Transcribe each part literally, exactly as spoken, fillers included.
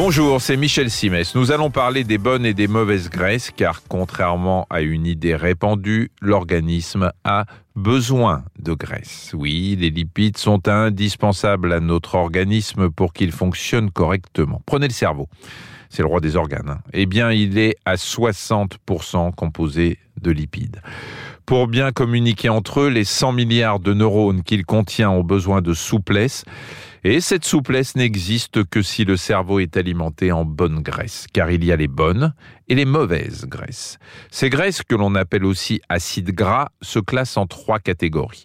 Bonjour, c'est Michel Cymes. Nous allons parler des bonnes et des mauvaises graisses, car contrairement à une idée répandue, l'organisme a besoin de graisse. Oui, les lipides sont indispensables à notre organisme pour qu'il fonctionne correctement. Prenez le cerveau, c'est le roi des organes. Hein. Eh bien, il est à soixante pour cent composé de lipides. Pour bien communiquer entre eux, les cent milliards de neurones qu'il contient ont besoin de souplesse. Et cette souplesse n'existe que si le cerveau est alimenté en bonne graisse, car il y a les bonnes et les mauvaises graisses. Ces graisses, que l'on appelle aussi acides gras, se classent en trois catégories.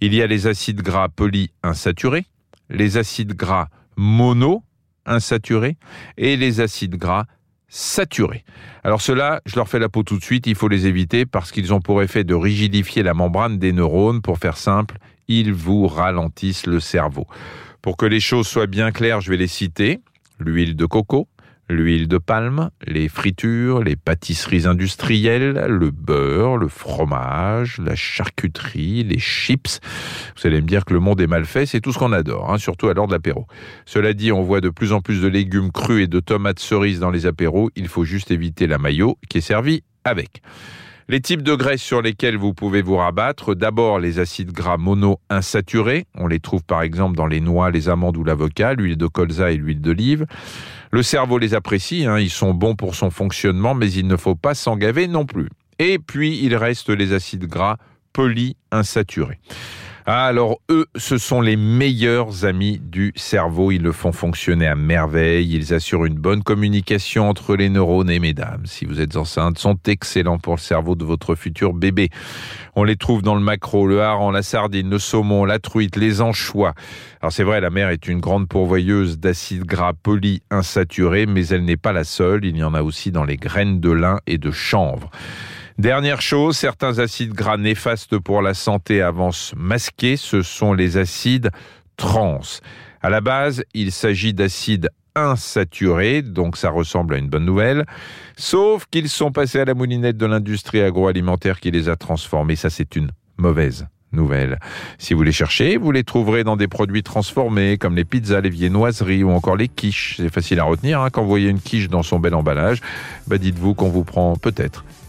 Il y a les acides gras polyinsaturés, les acides gras monoinsaturés et les acides gras saturés. Alors ceux-là, je leur fais la peau tout de suite, il faut les éviter parce qu'ils ont pour effet de rigidifier la membrane des neurones. Pour faire simple, ils vous ralentissent le cerveau. Pour que les choses soient bien claires, je vais les citer. L'huile de coco, l'huile de palme, les fritures, les pâtisseries industrielles, le beurre, le fromage, la charcuterie, les chips. Vous allez me dire que le monde est mal fait, c'est tout ce qu'on adore, hein, surtout à l'heure de l'apéro. Cela dit, on voit de plus en plus de légumes crus et de tomates cerises dans les apéros. Il faut juste éviter la mayo qui est servie avec. Les types de graisses sur lesquels vous pouvez vous rabattre, d'abord les acides gras monoinsaturés, on les trouve par exemple dans les noix, les amandes ou l'avocat, l'huile de colza et l'huile d'olive. Le cerveau les apprécie, hein, ils sont bons pour son fonctionnement, mais il ne faut pas s'en gaver non plus. Et puis il reste les acides gras polyinsaturés. Alors eux, ce sont les meilleurs amis du cerveau, ils le font fonctionner à merveille, ils assurent une bonne communication entre les neurones et mesdames, si vous êtes enceinte, sont excellents pour le cerveau de votre futur bébé. On les trouve dans le maquereau, le hareng, la sardine, le saumon, la truite, les anchois. Alors c'est vrai, la mer est une grande pourvoyeuse d'acides gras polyinsaturés, mais elle n'est pas la seule, il y en a aussi dans les graines de lin et de chanvre. Dernière chose, certains acides gras néfastes pour la santé avancent masqués, ce sont les acides trans. À la base, il s'agit d'acides insaturés, donc ça ressemble à une bonne nouvelle, sauf qu'ils sont passés à la moulinette de l'industrie agroalimentaire qui les a transformés. Ça, c'est une mauvaise nouvelle. Si vous les cherchez, vous les trouverez dans des produits transformés, comme les pizzas, les viennoiseries ou encore les quiches. C'est facile à retenir, hein, quand vous voyez une quiche dans son bel emballage, bah dites-vous qu'on vous prend peut-être